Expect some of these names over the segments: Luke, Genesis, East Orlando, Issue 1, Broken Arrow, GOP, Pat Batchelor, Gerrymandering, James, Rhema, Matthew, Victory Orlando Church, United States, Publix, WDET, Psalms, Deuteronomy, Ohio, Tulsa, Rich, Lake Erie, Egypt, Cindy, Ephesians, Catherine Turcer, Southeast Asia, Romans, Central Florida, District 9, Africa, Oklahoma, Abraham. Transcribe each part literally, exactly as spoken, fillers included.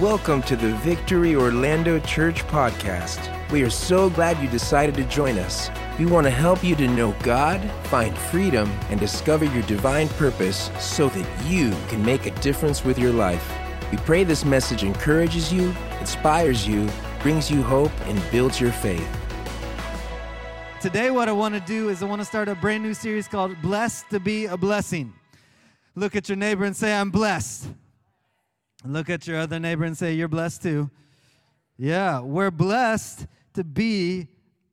Welcome to the Victory Orlando Church podcast. We are so glad you decided to join us. We want to help you to know God, find freedom, and discover your divine purpose so that you can make a difference with your life. We pray this message encourages you, inspires you, brings you hope, and builds your faith. Today what I want to do is I want to start a brand new series called Blessed to be a Blessing. Look at your neighbor and say, I'm blessed. Look at your other neighbor and say, you're blessed too. Yeah, we're blessed to be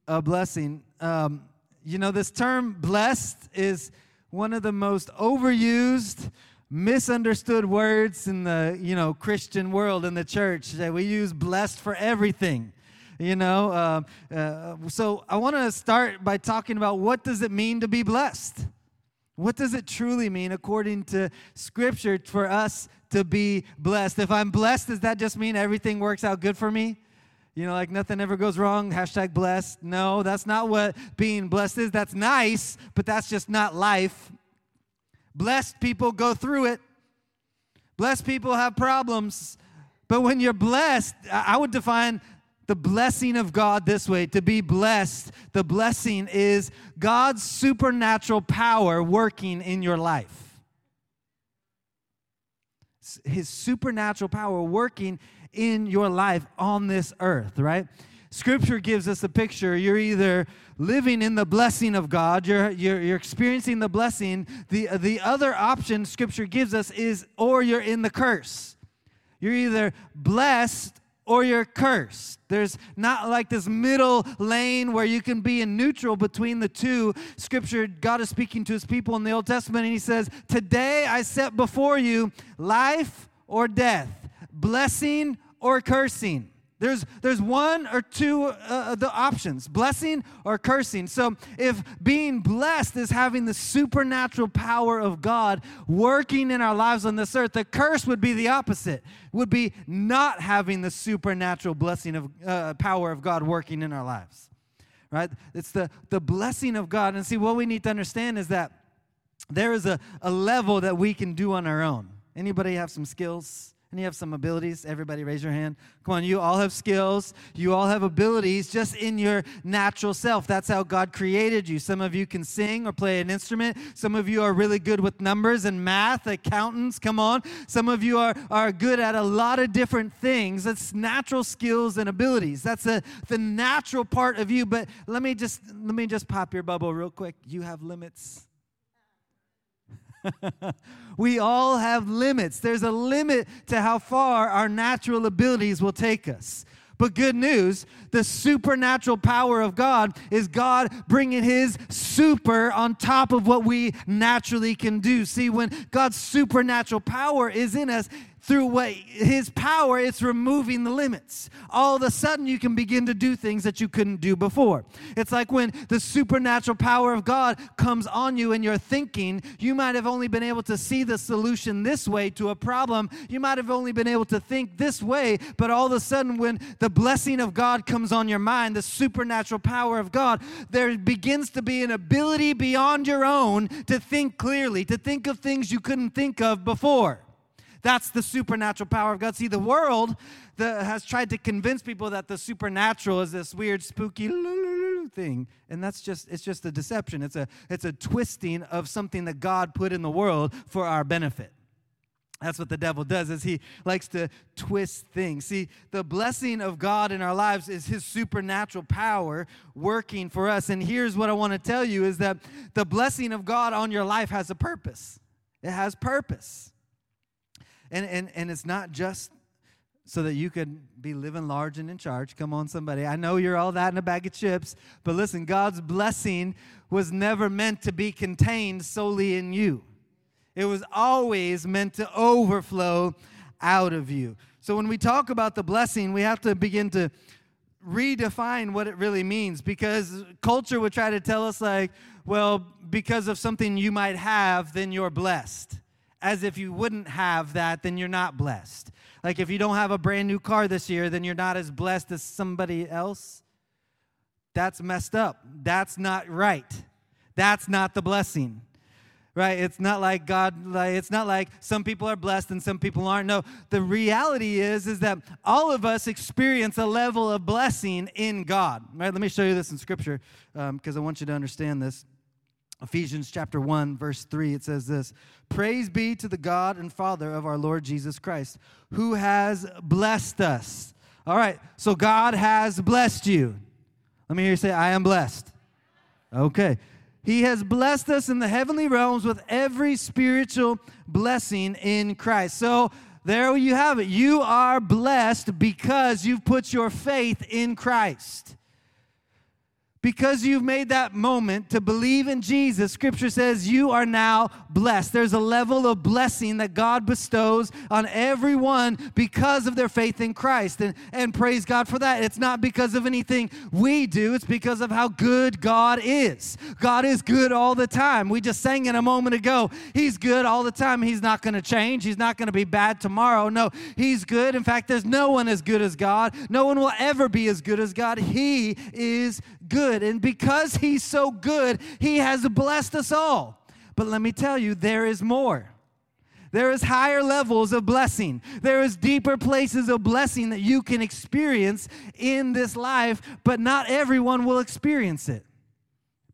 a blessing. Um, you know, this term blessed is one of the most overused, misunderstood words in the, you know, Christian world, in the church. We use blessed for everything, you know. Um, uh, so I want to start by talking about, what does it mean to be blessed? What does it truly mean according to Scripture for us to be blessed? If I'm blessed, does that just mean everything works out good for me? You know, like nothing ever goes wrong, hashtag blessed. No, that's not what being blessed is. That's nice, but that's just not life. Blessed people go through it. Blessed people have problems. But when you're blessed, I would define the blessing of God this way. To be blessed, the blessing is God's supernatural power working in your life. His supernatural power working in your life on this earth, right? Scripture gives us a picture. You're either living in the blessing of God, you're you're, you're experiencing the blessing. The, the other option Scripture gives us is, or you're in the curse. You're either blessed or you're cursed. There's not like this middle lane where you can be in neutral between the two. Scripture, God is speaking to his people in the Old Testament, and he says, today I set before you life or death, blessing or cursing. There's there's one or two uh, the options, blessing or cursing. So if being blessed is having the supernatural power of God working in our lives on this earth, the curse would be the opposite, would be not having the supernatural blessing of uh, power of God working in our lives, right? It's the, the blessing of God. And see, what we need to understand is that there is a, a level that we can do on our own. Anybody have some skills? And you have some abilities? Everybody raise your hand. Come on, you all have skills. You all have abilities just in your natural self. That's how God created you. Some of you can sing or play an instrument. Some of you are really good with numbers and math, accountants, come on. Some of you are, are good at a lot of different things. That's natural skills and abilities. That's a, the natural part of you. But let me just let me just pop your bubble real quick. You have limits. We all have limits. There's a limit to how far our natural abilities will take us. But good news, the supernatural power of God is God bringing his super on top of what we naturally can do. See, when God's supernatural power is in us, through what his power, it's removing the limits. All of a sudden, you can begin to do things that you couldn't do before. It's like when the supernatural power of God comes on you and you're thinking, you might have only been able to see the solution this way to a problem. You might have only been able to think this way, but all of a sudden, when the blessing of God comes on your mind, the supernatural power of God, there begins to be an ability beyond your own to think clearly, to think of things you couldn't think of before. That's the supernatural power of God. See, the world the, has tried to convince people that the supernatural is this weird, spooky thing, and that's just it's just a deception. It's a it's a twisting of something that God put in the world for our benefit. That's what the devil does, is he likes to twist things. See, the blessing of God in our lives is his supernatural power working for us. And here's what I want to tell you is that the blessing of God on your life has a purpose. It has purpose. And, and and it's not just so that you could be living large and in charge. Come on, somebody. I know you're all that in a bag of chips, but listen, God's blessing was never meant to be contained solely in you. It was always meant to overflow out of you. So when we talk about the blessing, we have to begin to redefine what it really means, because culture would try to tell us like, well, because of something you might have, then you're blessed. As if you wouldn't have that, then you're not blessed. Like if you don't have a brand new car this year, then you're not as blessed as somebody else. That's messed up. That's not right. That's not the blessing. right? It's not like God, like, it's not like some people are blessed and some people aren't. No, the reality is, is that all of us experience a level of blessing in God, right? Let me show you this in Scripture because um, I want you to understand this. Ephesians chapter one, verse three, it says this: "Praise be to the God and Father of our Lord Jesus Christ, who has blessed us." All right, so God has blessed you. Let me hear you say, "I am blessed." Okay. "He has blessed us in the heavenly realms with every spiritual blessing in Christ." So there you have it. You are blessed because you've put your faith in Christ. Because you've made that moment to believe in Jesus, Scripture says you are now blessed. There's a level of blessing that God bestows on everyone because of their faith in Christ. And, and praise God for that. It's not because of anything we do. It's because of how good God is. God is good all the time. We just sang it a moment ago. He's good all the time. He's not going to change. He's not going to be bad tomorrow. No, He's good. In fact, there's no one as good as God. No one will ever be as good as God. He is good. And because He's so good, He has blessed us all. But let me tell you, there is more. There is higher levels of blessing. There is deeper places of blessing that you can experience in this life, but not everyone will experience it.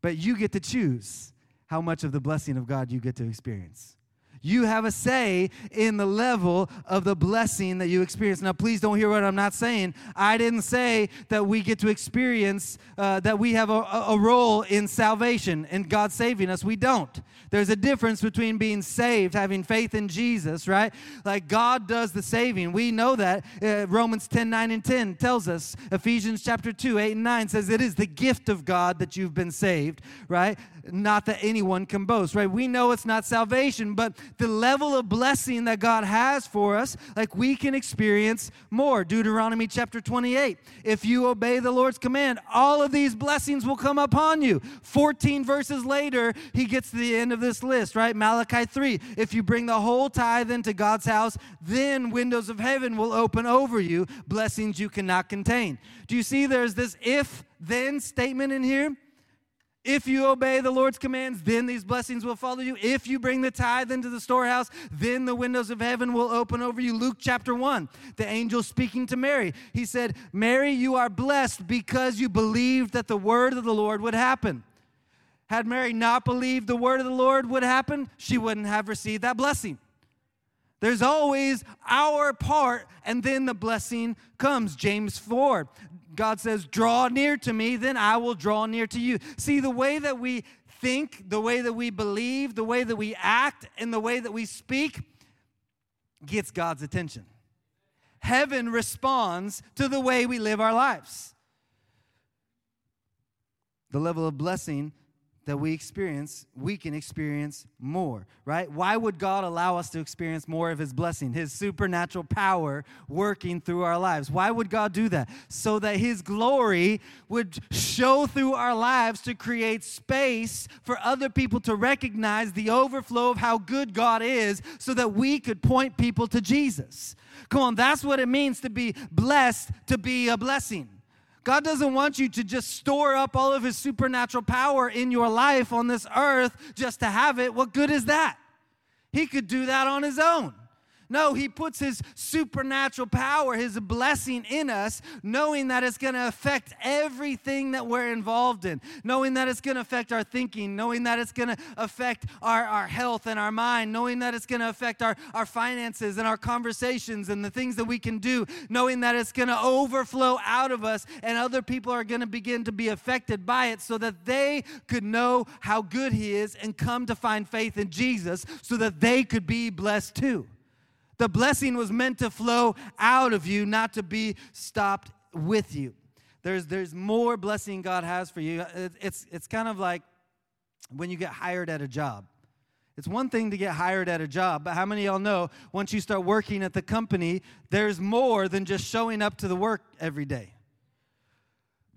But you get to choose how much of the blessing of God you get to experience. You have a say in the level of the blessing that you experience. Now, please don't hear what I'm not saying. I didn't say that we get to experience, uh, that we have a, a role in salvation and God saving us. We don't. There's a difference between being saved, having faith in Jesus, right? Like God does the saving. We know that. Uh, Romans ten, nine, and ten tells us. Ephesians chapter two, eight, and nine says it is the gift of God that you've been saved, right? Not that anyone can boast, right? We know it's not salvation, but the level of blessing that God has for us, like we can experience more. Deuteronomy chapter twenty-eight, if you obey the Lord's command, all of these blessings will come upon you. fourteen verses later, he gets to the end of this list, right? Malachi three, if you bring the whole tithe into God's house, then windows of heaven will open over you, blessings you cannot contain. Do you see there's this if-then statement in here? If you obey the Lord's commands, then these blessings will follow you. If you bring the tithe into the storehouse, then the windows of heaven will open over you. Luke chapter one, the angel speaking to Mary. He said, "Mary, you are blessed because you believed that the word of the Lord would happen." Had Mary not believed the word of the Lord would happen, she wouldn't have received that blessing. There's always our part, and then the blessing comes. James four. God says, "Draw near to me, then I will draw near to you." See, the way that we think, the way that we believe, the way that we act, and the way that we speak gets God's attention. Heaven responds to the way we live our lives. The level of blessing that we experience, we can experience more, right? Why would God allow us to experience more of His blessing, His supernatural power working through our lives? Why would God do that? So that His glory would show through our lives to create space for other people to recognize the overflow of how good God is so that we could point people to Jesus. Come on, that's what it means to be blessed, to be a blessing. God doesn't want you to just store up all of His supernatural power in your life on this earth just to have it. What good is that? He could do that on His own. No, He puts His supernatural power, His blessing in us, knowing that it's going to affect everything that we're involved in, knowing that it's going to affect our thinking, knowing that it's going to affect our, our health and our mind, knowing that it's going to affect our, our finances and our conversations and the things that we can do, knowing that it's going to overflow out of us and other people are going to begin to be affected by it so that they could know how good He is and come to find faith in Jesus so that they could be blessed too. The blessing was meant to flow out of you, not to be stopped with you. There's there's more blessing God has for you. It's, it's kind of like when you get hired at a job. It's one thing to get hired at a job, but how many of y'all know once you start working at the company, there's more than just showing up to the work every day?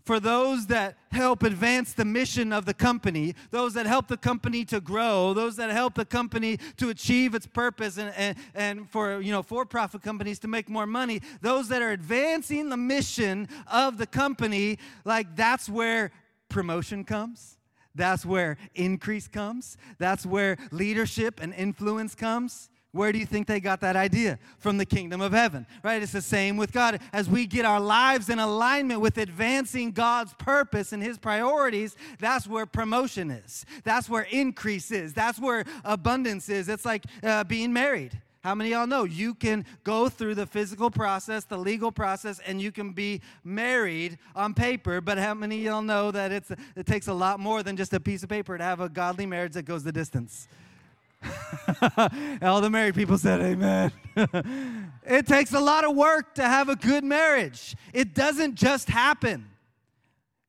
For those that help advance the mission of the company, those that help the company to grow, those that help the company to achieve its purpose and, and, and for, you know, for-profit companies to make more money, those that are advancing the mission of the company, like that's where promotion comes. That's where increase comes. That's where leadership and influence comes. Where do you think they got that idea? From the kingdom of heaven, right? It's the same with God. As we get our lives in alignment with advancing God's purpose and his priorities, that's where promotion is. That's where increase is. That's where abundance is. It's like uh, being married. How many of y'all know you can go through the physical process, the legal process, and you can be married on paper, but how many of y'all know that it's it takes a lot more than just a piece of paper to have a godly marriage that goes the distance? All the married people said amen. It takes a lot of work to have a good marriage. It doesn't just happen.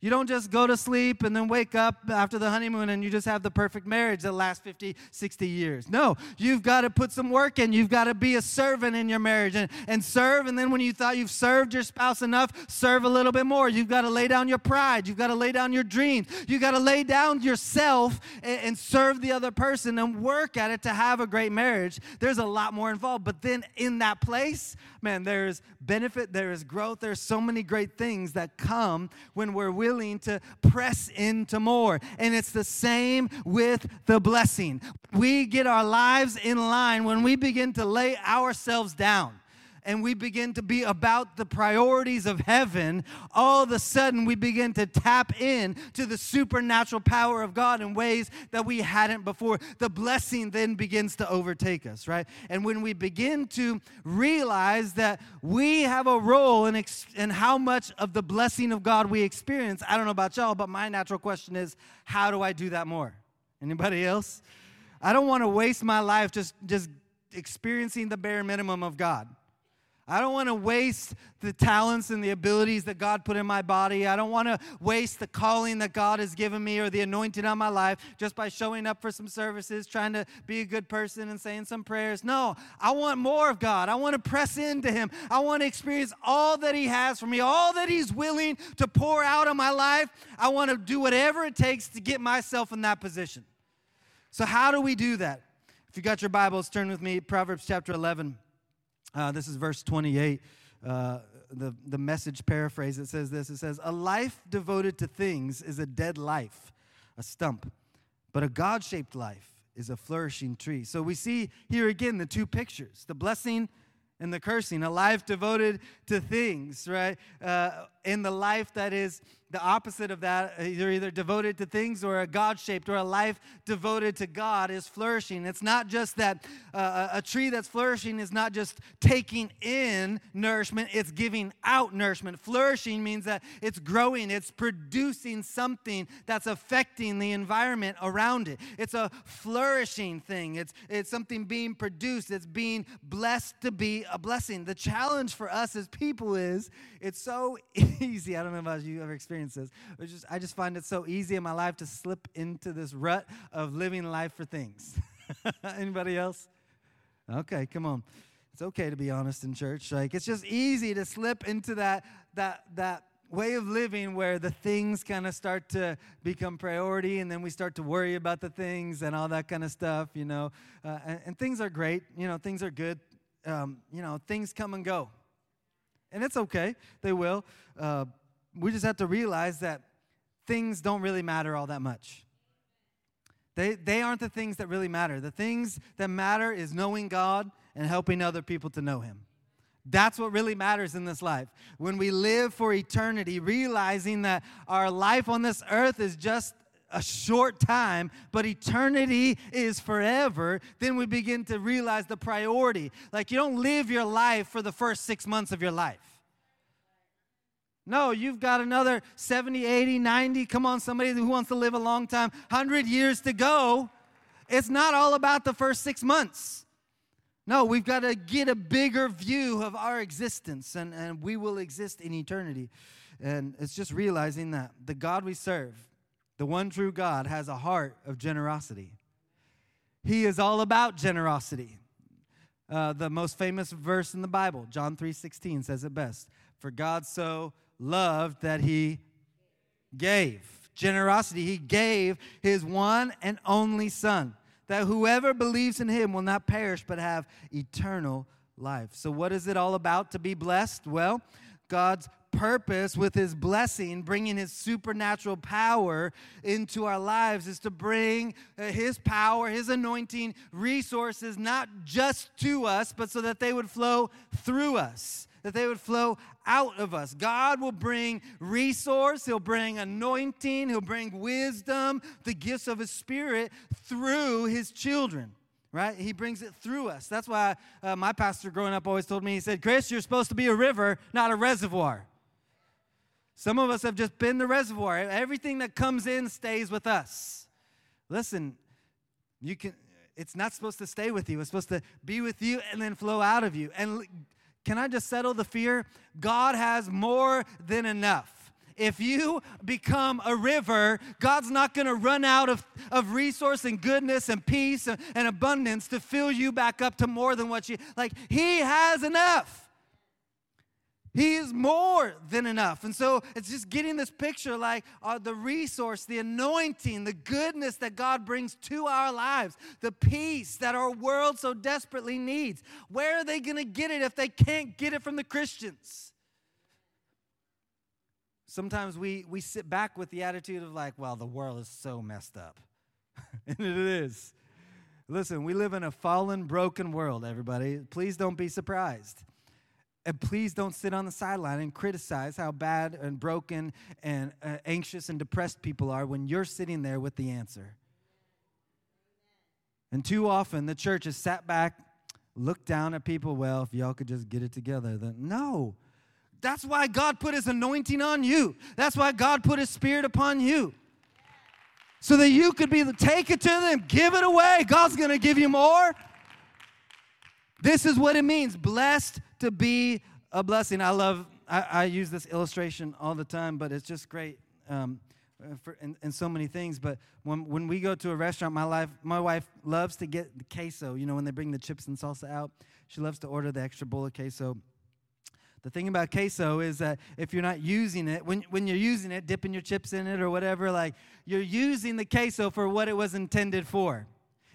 You don't just go to sleep and then wake up after the honeymoon and you just have the perfect marriage that lasts fifty, sixty years. No, you've got to put some work in. You've got to be a servant in your marriage and, and serve. And then when you thought you've served your spouse enough, serve a little bit more. You've got to lay down your pride. You've got to lay down your dreams. You've got to lay down yourself and, and serve the other person and work at it to have a great marriage. There's a lot more involved. But then in that place, man, there's benefit, there is growth. There's so many great things that come when we're willing to press into more. And it's the same with the blessing. We get our lives in line when we begin to lay ourselves down and we begin to be about the priorities of heaven. All of a sudden, we begin to tap in to the supernatural power of God in ways that we hadn't before. The blessing then begins to overtake us, right? And when we begin to realize that we have a role in, ex- in how much of the blessing of God we experience, I don't know about y'all, but my natural question is, how do I do that more? Anybody else? I don't want to waste my life just, just experiencing the bare minimum of God. I don't want to waste the talents and the abilities that God put in my body. I don't want to waste the calling that God has given me or the anointing on my life just by showing up for some services, trying to be a good person and saying some prayers. No, I want more of God. I want to press into him. I want to experience all that he has for me, all that he's willing to pour out on my life. I want to do whatever it takes to get myself in that position. So how do we do that? If you got your Bibles, turn with me, Proverbs chapter eleven. Uh, this is verse twenty-eight, uh, the, the message paraphrase. It says this. It says, a life devoted to things is a dead life, a stump, but a God-shaped life is a flourishing tree. So we see here again the two pictures, the blessing and the cursing, a life devoted to things, right? Uh, in the life that is the opposite of that, you're either devoted to things or a God-shaped, or a life devoted to God is flourishing. It's not just that uh, a tree that's flourishing is not just taking in nourishment, it's giving out nourishment. Flourishing means that it's growing, it's producing something that's affecting the environment around it. It's a flourishing thing. It's, it's something being produced. It's being blessed to be a blessing. The challenge for us as people is it's so easy. I don't know about you ever experienced Says, just, I just find it so easy in my life to slip into this rut of living life for things. Anybody else? Okay, come on. It's okay to be honest in church. Like, it's just easy to slip into that that that way of living where the things kind of start to become priority, and then we start to worry about the things and all that kind of stuff, you know. Uh, and, and things are great, you know. Things are good, um, you know. Things come and go, and it's okay. They will. Uh, We just have to realize that things don't really matter all that much. They they aren't the things that really matter. The things that matter is knowing God and helping other people to know him. That's what really matters in this life. When we live for eternity, realizing that our life on this earth is just a short time, but eternity is forever, then we begin to realize the priority. Like, you don't live your life for the first six months of your life. No, you've got another seventy, eighty, ninety, come on, somebody who wants to live a long time, one hundred years to go. It's not all about the first six months. No, we've got to get a bigger view of our existence, and, and we will exist in eternity. And it's just realizing that the God we serve, the one true God, has a heart of generosity. He is all about generosity. Uh, the most famous verse in the Bible, John three sixteen, says it best. For God so loved that he gave. Generosity. He gave his one and only son, that whoever believes in him will not perish but have eternal life. So what is it all about to be blessed? Well, God's purpose with his blessing, bringing his supernatural power into our lives, is to bring his power, his anointing, resources, not just to us, but so that they would flow through us, that they would flow out of us. God will bring resource, he'll bring anointing, he'll bring wisdom, the gifts of his Spirit through his children, right? He brings it through us. That's why uh, my pastor growing up always told me, he said, Chris, you're supposed to be a river, not a reservoir. Some of us have just been the reservoir. Everything that comes in stays with us. Listen, you can. It's not supposed to stay with you. It's supposed to be with you and then flow out of you. And can I just settle the fear? God has more than enough. If you become a river, God's not going to run out of, of resource and goodness and peace and, and abundance to fill you back up to more than what you, like, he has enough. He is more than enough. And so it's just getting this picture, like uh, the resource, the anointing, the goodness that God brings to our lives, the peace that our world so desperately needs. Where are they going to get it if they can't get it from the Christians? Sometimes we we sit back with the attitude of like, well, the world is so messed up. And it is. Listen, we live in a fallen, broken world, everybody. Please don't be surprised. And please don't sit on the sideline and criticize how bad and broken and uh, anxious and depressed people are when you're sitting there with the answer. And too often the church has sat back, looked down at people, well, if y'all could just get it together. Then no. That's why God put his anointing on you. That's why God put his Spirit upon you. So that you could be the, take it to them, give it away. God's going to give you more. This is what it means, blessed to be a blessing. I love, I, I use this illustration all the time, but it's just great um, for, in, in so many things. But when when we go to a restaurant, my, life, my wife loves to get the queso. You know, when they bring the chips and salsa out, she loves to order the extra bowl of queso. The thing about queso is that if you're not using it, when, when you're using it, dipping your chips in it or whatever, like you're using the queso for what it was intended for.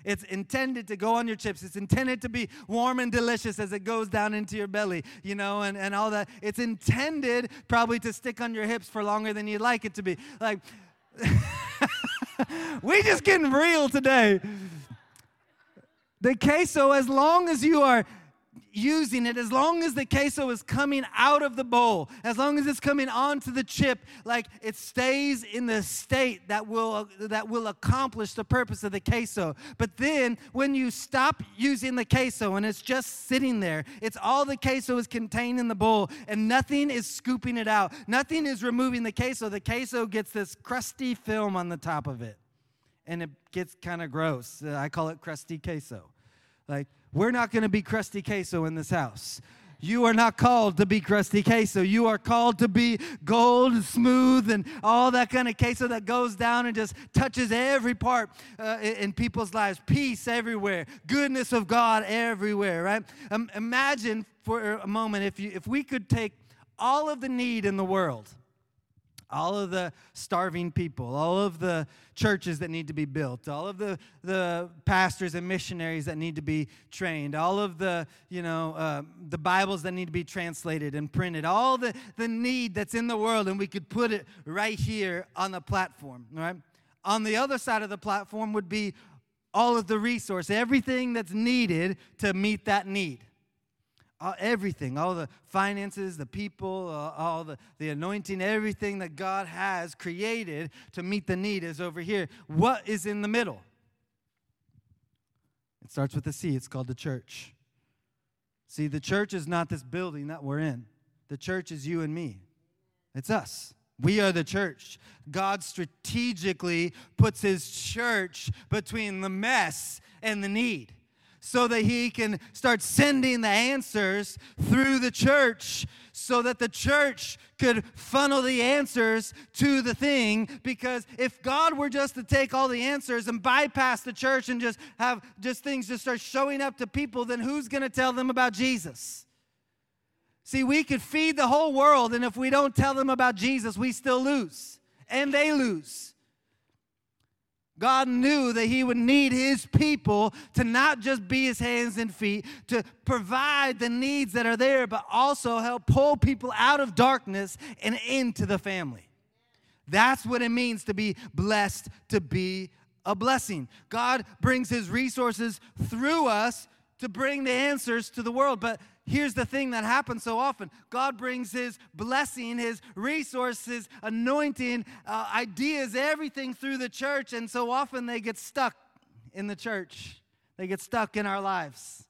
It's intended to go on your chips. It's intended to be warm and delicious as it goes down into your belly, you know, and, and all that. It's intended probably to stick on your hips for longer than you'd like it to be. Like, we just getting real today. The queso, as long as you are using it, as long as the queso is coming out of the bowl, as long as it's coming onto the chip, like it stays in the state that will that will accomplish the purpose of the queso. But then when you stop using the queso and it's just sitting there, it's all the queso is contained in the bowl and nothing is scooping it out. Nothing is removing the queso. The queso gets this crusty film on the top of it and it gets kind of gross. I call it crusty queso. Like, we're not going to be crusty queso in this house. You are not called to be crusty queso. You are called to be gold and smooth and all that kind of queso that goes down and just touches every part uh, in people's lives. Peace everywhere. Goodness of God everywhere, right? Um, imagine for a moment if you, if we could take all of the need in the world, all of the starving people, all of the churches that need to be built, all of the, the pastors and missionaries that need to be trained, all of the, you know, uh, the Bibles that need to be translated and printed, all the, the need that's in the world, and we could put it right here on the platform, right? On the other side of the platform would be all of the resource, everything that's needed to meet that need. All, everything, all the finances, the people, uh, all the, the anointing, everything that God has created to meet the need is over here. What is in the middle? It starts with a C. It's called the church. See, the church is not this building that we're in. The church is you and me. It's us. We are the church. God strategically puts his church between the mess and the need, so that he can start sending the answers through the church, so that the church could funnel the answers to the thing. Because if God were just to take all the answers and bypass the church and just have just things just start showing up to people, then who's going to tell them about Jesus? See, we could feed the whole world, and if we don't tell them about Jesus, we still lose, and they lose. God knew that he would need his people to not just be his hands and feet, to provide the needs that are there, but also help pull people out of darkness and into the family. That's what it means to be blessed, to be a blessing. God brings his resources through us to bring the answers to the world. But here's the thing that happens so often. God brings his blessing, his resources, anointing, uh, ideas, everything through the church. And so often they get stuck in the church. They get stuck in our lives,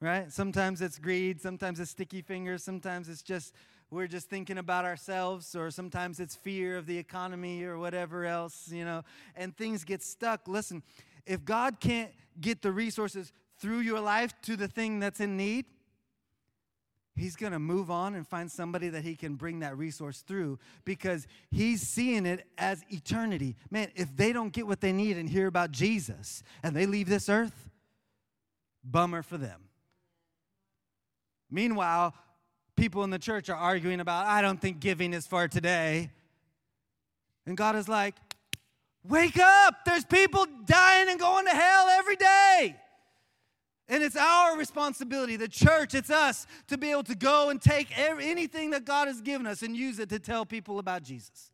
right? Sometimes it's greed. Sometimes it's sticky fingers. Sometimes it's just we're just thinking about ourselves, or sometimes it's fear of the economy or whatever else, you know, and things get stuck. Listen, if God can't get the resources through your life to the thing that's in need, he's going to move on and find somebody that he can bring that resource through, because he's seeing it as eternity. Man, if they don't get what they need and hear about Jesus and they leave this earth, bummer for them. Meanwhile, people in the church are arguing about, I don't think giving is for today. And God is like, wake up! There's people dying and going to hell every day. And it's our responsibility, the church, it's us, to be able to go and take every, anything that God has given us and use it to tell people about Jesus.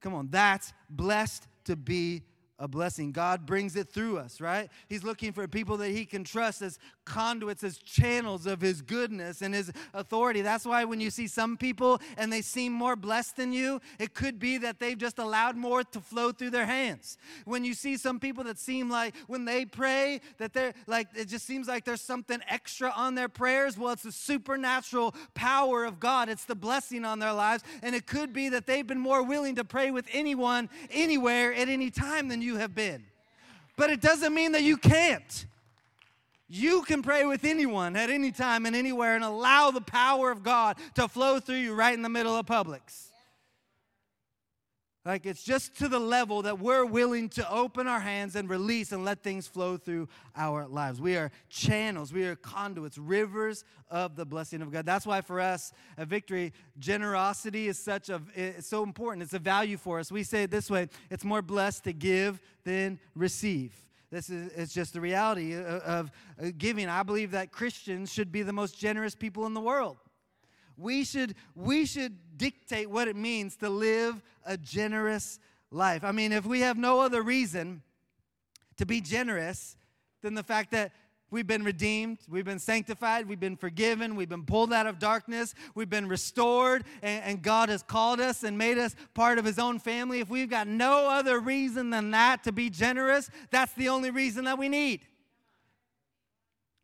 Come on, that's blessed to be a blessing. God brings it through us, right? He's looking for people that he can trust as conduits, as channels of his goodness and his authority. That's why when you see some people and they seem more blessed than you, it could be that they've just allowed more to flow through their hands. When you see some people that seem like when they pray, that they're like, it just seems like there's something extra on their prayers. Well, it's the supernatural power of God. It's the blessing on their lives. And it could be that they've been more willing to pray with anyone, anywhere, at any time than you have been. But it doesn't mean that you can't. You can pray with anyone at any time and anywhere and allow the power of God to flow through you right in the middle of Publix. Like, it's just to the level that we're willing to open our hands and release and let things flow through our lives. We are channels. We are conduits, rivers of the blessing of God. That's why for us at Victory, generosity is such a, it's so important. It's a value for us. We say it this way: it's more blessed to give than receive. This is it's just the reality of, of giving. I believe that Christians should be the most generous people in the world. We should we should dictate what it means to live a generous life. I mean, if we have no other reason to be generous than the fact that we've been redeemed, we've been sanctified, we've been forgiven, we've been pulled out of darkness, we've been restored, and, and God has called us and made us part of his own family. If we've got no other reason than that to be generous, that's the only reason that we need.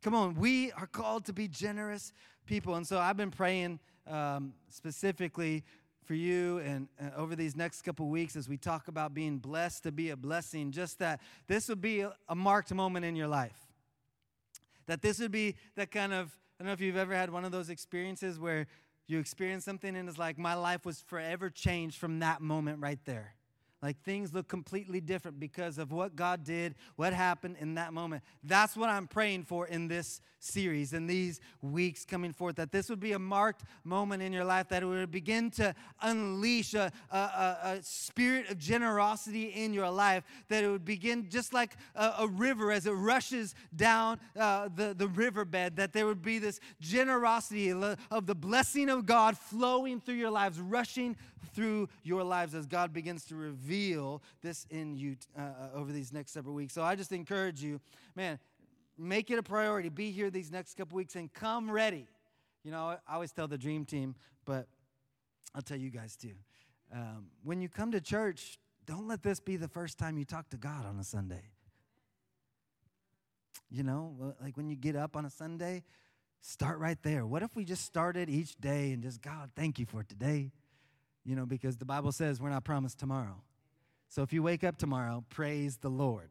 Come on, we are called to be generous people. And so I've been praying um, specifically for you and uh, over these next couple weeks as we talk about being blessed to be a blessing, just that this would be a, a marked moment in your life. That this would be that kind of, I don't know if you've ever had one of those experiences where you experience something and it's like, my life was forever changed from that moment right there. Like, things look completely different because of what God did, what happened in that moment. That's what I'm praying for in this series, in these weeks coming forth, that this would be a marked moment in your life, that it would begin to unleash a, a, a, a spirit of generosity in your life, that it would begin just like a, a river as it rushes down uh, the, the riverbed, that there would be this generosity of the blessing of God flowing through your lives, rushing through your lives as God begins to reveal Reveal this in you uh, over these next several weeks. So I just encourage you, man, make it a priority. Be here these next couple weeks and come ready. You know, I always tell the dream team, but I'll tell you guys too. Um, when you come to church, don't let this be the first time you talk to God on a Sunday. You know, like when you get up on a Sunday, start right there. What if we just started each day and just, God, thank you for today? You know, because the Bible says we're not promised tomorrow. So if you wake up tomorrow, praise the Lord.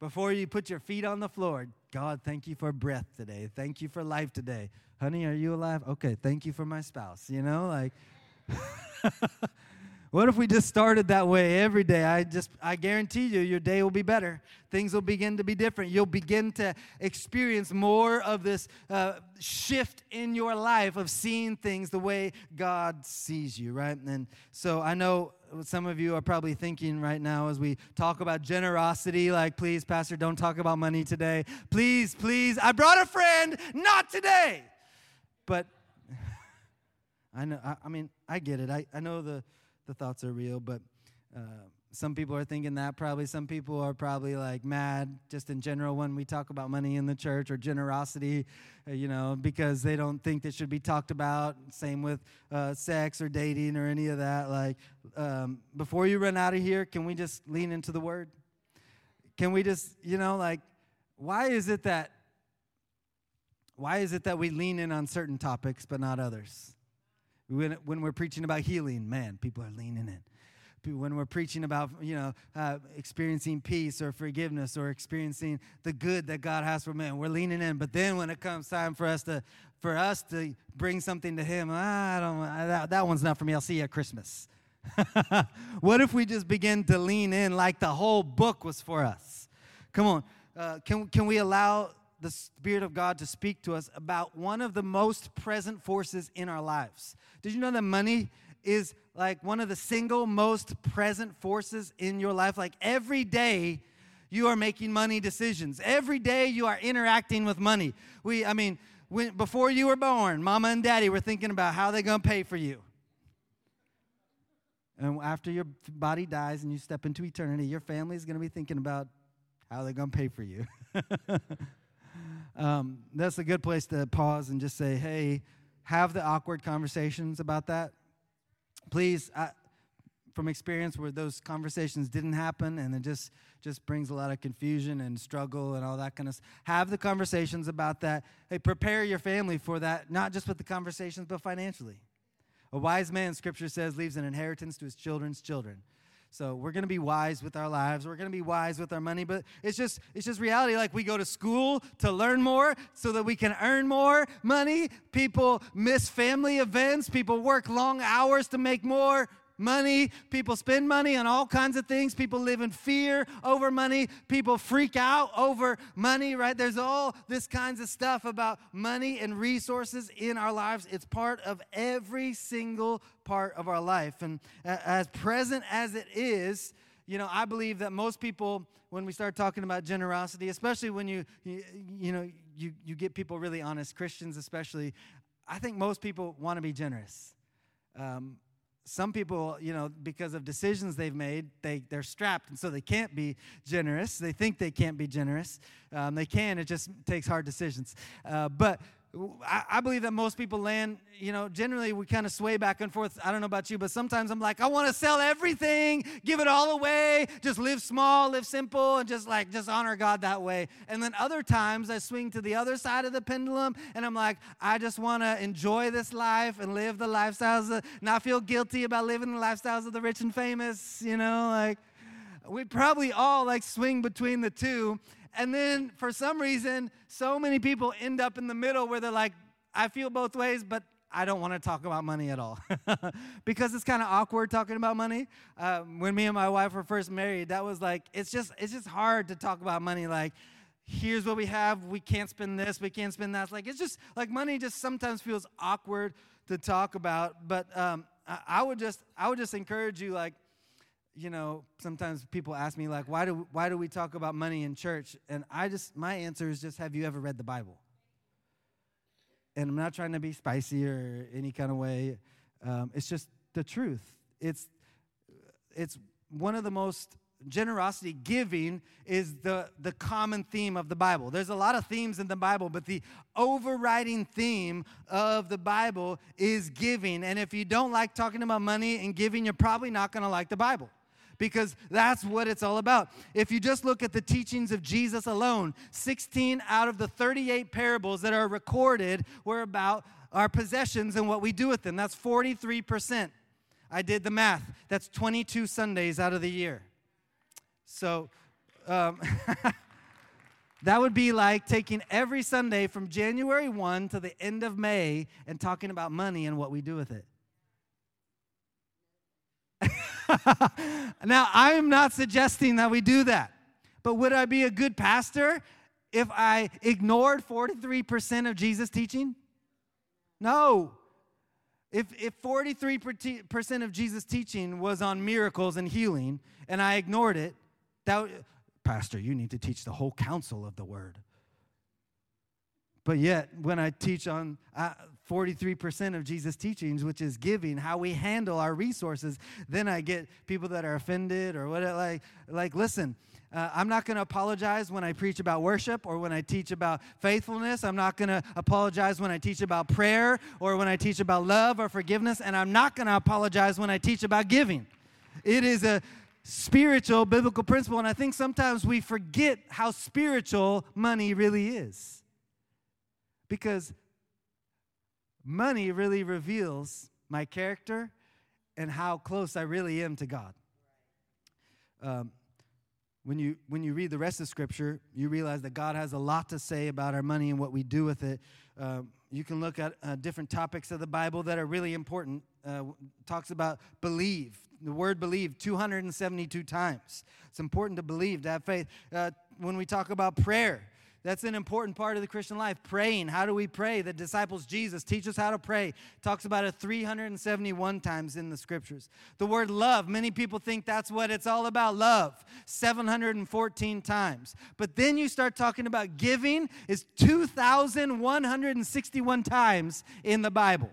Before you put your feet on the floor, God, thank you for breath today. Thank you for life today. Honey, are you alive? Okay, thank you for my spouse. You know, like, what if we just started that way every day? I just, I guarantee you, your day will be better. Things will begin to be different. You'll begin to experience more of this uh, shift in your life of seeing things the way God sees you, right? And so I know some of you are probably thinking right now as we talk about generosity, like, please, Pastor, don't talk about money today. Please, please, I brought a friend, not today. But I know, I, I mean, I get it. I, I know the, the thoughts are real, but uh, some people are thinking that probably. Some people are probably, like, mad just in general when we talk about money in the church or generosity, uh, you know, because they don't think it should be talked about. Same with uh, sex or dating or any of that. Like, um, before you run out of here, can we just lean into the Word? Can we just, you know, like, why is it that, why is it that we lean in on certain topics but not others? When, when we're preaching about healing, man, people are leaning in. When we're preaching about, you know, uh, experiencing peace or forgiveness or experiencing the good that God has for man, we're leaning in. But then when it comes time for us to for us to bring something to Him, ah, I don't I, that, that one's not for me. I'll see you at Christmas. What if we just begin to lean in like the whole book was for us? Come on, uh, can can we allow the Spirit of God to speak to us about one of the most present forces in our lives? Did you know that money is like one of the single most present forces in your life? Like, every day you are making money decisions. Every day you are interacting with money. We, I mean, when, before you were born, mama and daddy were thinking about how they're going to pay for you. And after your body dies and you step into eternity, your family's going to be thinking about how they're going to pay for you. Um, that's a good place to pause and just say, hey, have the awkward conversations about that. Please, I, from experience where those conversations didn't happen, and it just, just brings a lot of confusion and struggle and all that kind of stuff. Have the conversations about that. Hey, prepare your family for that, not just with the conversations, but financially. A wise man, Scripture says, leaves an inheritance to his children's children. So we're going to be wise with our lives. We're going to be wise with our money. But it's just it's just reality. Like, we go to school to learn more so that we can earn more money. People miss family events. People work long hours to make more money. People spend money on all kinds of things. People live in fear over money. People freak out over money, right? There's all this kinds of stuff about money and resources in our lives. It's part of every single part of our life. And as present as it is, you know, I believe that most people, when we start talking about generosity, especially when you, you, you know, you, you get people really honest, Christians especially, I think most people want to be generous. Um, Some people, you know, because of decisions they've made, they, they're strapped, and so they can't be generous. They think they can't be generous. Um, they can. It just takes hard decisions. Uh, but I, I believe that most people land, you know, generally we kind of sway back and forth. I don't know about you, but sometimes I'm like, I want to sell everything, give it all away, just live small, live simple, and just like just honor God that way. And then other times I swing to the other side of the pendulum, and I'm like, I just want to enjoy this life and live the lifestyles, of, not feel guilty about living the lifestyles of the rich and famous, you know, like we probably all like swing between the two. And then for some reason, so many people end up in the middle where they're like, I feel both ways, but I don't want to talk about money at all because it's kind of awkward talking about money. Um, when me and my wife were first married, that was like, it's just it's just hard to talk about money. Like, here's what we have. We can't spend this. We can't spend that. It's like, it's just like money just sometimes feels awkward to talk about. But um, I, I would just I would just encourage you, like, you know, sometimes people ask me, like, why do why do we talk about money in church? And I just my answer is just, have you ever read the Bible? And I'm not trying to be spicy or any kind of way. Um, it's just the truth. It's it's one of the most, generosity, giving is the, the common theme of the Bible. There's a lot of themes in the Bible, but the overriding theme of the Bible is giving. And if you don't like talking about money and giving, you're probably not going to like the Bible, because that's what it's all about. If you just look at the teachings of Jesus alone, sixteen out of the thirty-eight parables that are recorded were about our possessions and what we do with them. That's forty-three percent. I did the math. That's twenty-two Sundays out of the year. So um, that would be like taking every Sunday from January first to the end of May and talking about money and what we do with it. Now, I am not suggesting that we do that, but would I be a good pastor if I ignored forty-three percent of Jesus' teaching? No. If if forty-three percent of Jesus' teaching was on miracles and healing, and I ignored it, that Pastor, you need to teach the whole counsel of the word. But yet, when I teach on uh, forty-three percent of Jesus' teachings, which is giving, how we handle our resources, then I get people that are offended or what. Like, like listen, uh, I'm not going to apologize when I preach about worship or when I teach about faithfulness. I'm not going to apologize when I teach about prayer or when I teach about love or forgiveness. And I'm not going to apologize when I teach about giving. It is a spiritual, biblical principle. And I think sometimes we forget how spiritual money really is. Because money really reveals my character and how close I really am to God. Um, when you when you read the rest of Scripture, you realize that God has a lot to say about our money and what we do with it. Um, you can look at uh, different topics of the Bible that are really important. Uh, talks about believe. The word believe two hundred seventy-two times. It's important to believe, to have faith. Uh, when we talk about prayer, that's an important part of the Christian life. Praying. How do we pray? The disciples, Jesus, teach us how to pray. Talks about it three hundred seventy-one times in the Scriptures. The word love. Many people think that's what it's all about, love. seven hundred fourteen times. But then you start talking about giving is two thousand one hundred sixty-one times in the Bible.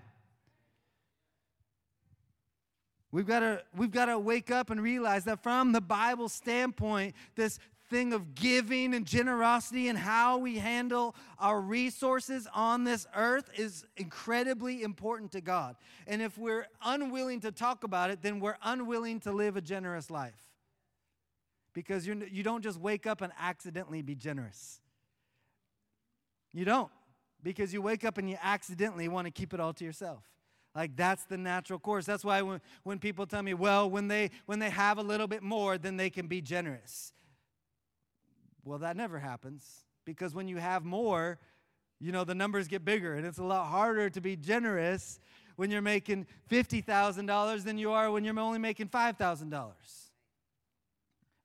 We've got to, we've got to wake up and realize that from the Bible standpoint, this thing of giving and generosity and how we handle our resources on this earth is incredibly important to God. And if we're unwilling to talk about it, then we're unwilling to live a generous life. Because you're, you don't just wake up and accidentally be generous. You don't. Because you wake up and you accidentally want to keep it all to yourself. Like, that's the natural course. That's why when, when people tell me, well, when they when they have a little bit more, then they can be generous. Well, that never happens, because when you have more, you know, the numbers get bigger, and it's a lot harder to be generous when you're making fifty thousand dollars than you are when you're only making five thousand dollars,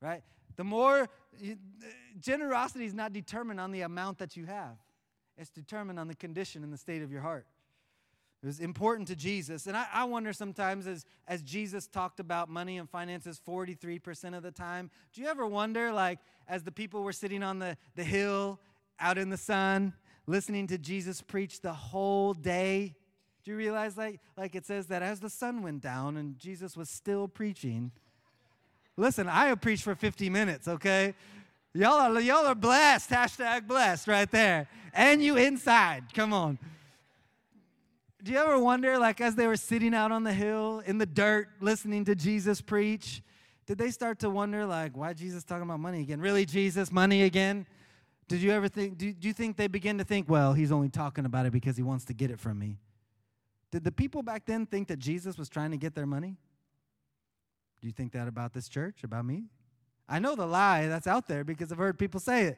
right? The more, you, generosity is not determined on the amount that you have. It's determined on the condition and the state of your heart. It was important to Jesus. And I, I wonder sometimes as, as Jesus talked about money and finances forty-three percent of the time, do you ever wonder, like, as the people were sitting on the, the hill out in the sun, listening to Jesus preach the whole day, do you realize, like, like it says that as the sun went down and Jesus was still preaching? Listen, I have preached for fifty minutes, okay? Y'all are, y'all are blessed, hashtag blessed right there. And you inside, come on. Do you ever wonder, like, as they were sitting out on the hill in the dirt listening to Jesus preach, did they start to wonder, like, why Jesus talking about money again? Really, Jesus, money again? Did you ever think, do, do you think they begin to think, well, he's only talking about it because he wants to get it from me? Did the people back then think that Jesus was trying to get their money? Do you think that about this church, about me? I know the lie that's out there because I've heard people say it.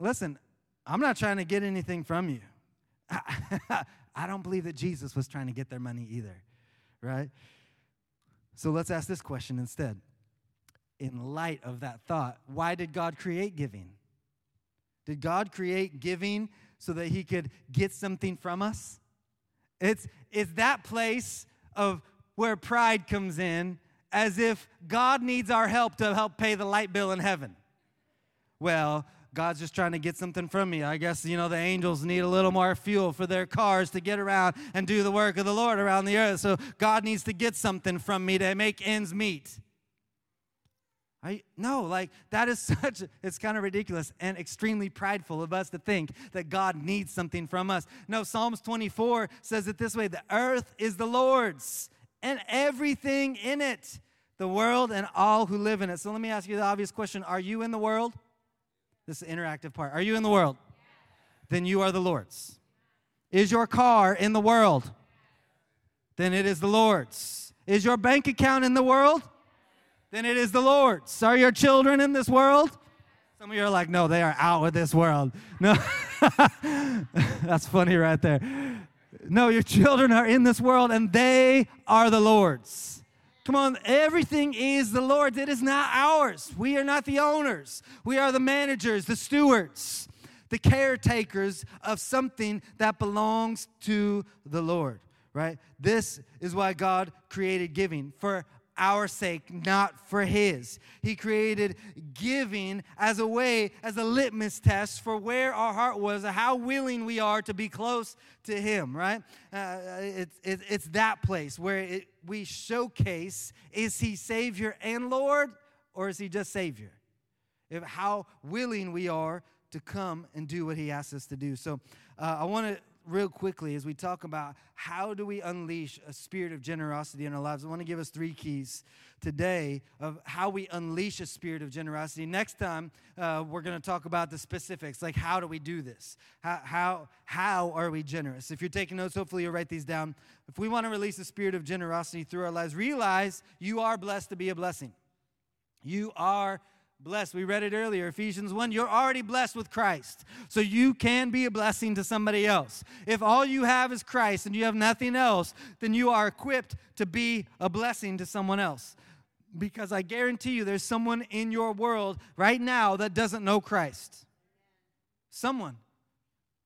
Listen, I'm not trying to get anything from you. I don't believe that Jesus was trying to get their money either, right? So let's ask this question instead. In light of that thought, why did God create giving? Did God create giving so that he could get something from us? It's, it's that place of where pride comes in, as if God needs our help to help pay the light bill in heaven. Well, God's just trying to get something from me. I guess, you know, the angels need a little more fuel for their cars to get around and do the work of the Lord around the earth. So God needs to get something from me to make ends meet. I, no, like, that is such, it's kind of ridiculous and extremely prideful of us to think that God needs something from us. No, Psalms twenty-four says it this way, the earth is the Lord's and everything in it, the world and all who live in it. So let me ask you the obvious question. Are you in the world? This is the interactive part. Are you in the world? Yeah. Then you are the Lord's. Is your car in the world? Yeah. Then it is the Lord's. Is your bank account in the world? Yeah. Then it is the Lord's. Are your children in this world? Yeah. Some of you are like, no, they are out of this world. No, that's funny right there. No, your children are in this world, and they are the Lord's. Come on, everything is the Lord's. It is not ours. We are not the owners. We are the managers, the stewards. the caretakers of something that belongs to the Lord, right? This is why God created giving, for our sake, not for his. He created giving as a way, as a litmus test for where our heart was, how willing we are to be close to him, right? Uh, it's, it, it's that place where it, we showcase, is he Savior and Lord, or is he just Savior? If how willing we are to come and do what he asks us to do. So uh, I want to real quickly, as we talk about how do we unleash a spirit of generosity in our lives, I want to give us three keys today of how we unleash a spirit of generosity. Next time, uh, we're going to talk about the specifics, like how do we do this? How, how, how are we generous? If you're taking notes, hopefully you'll write these down. If we want to release a spirit of generosity through our lives, realize you are blessed to be a blessing. You are blessed. We read it earlier, Ephesians one. You're already blessed with Christ, so you can be a blessing to somebody else. If all you have is Christ and you have nothing else, then you are equipped to be a blessing to someone else. Because I guarantee you there's someone in your world right now that doesn't know Christ. Someone.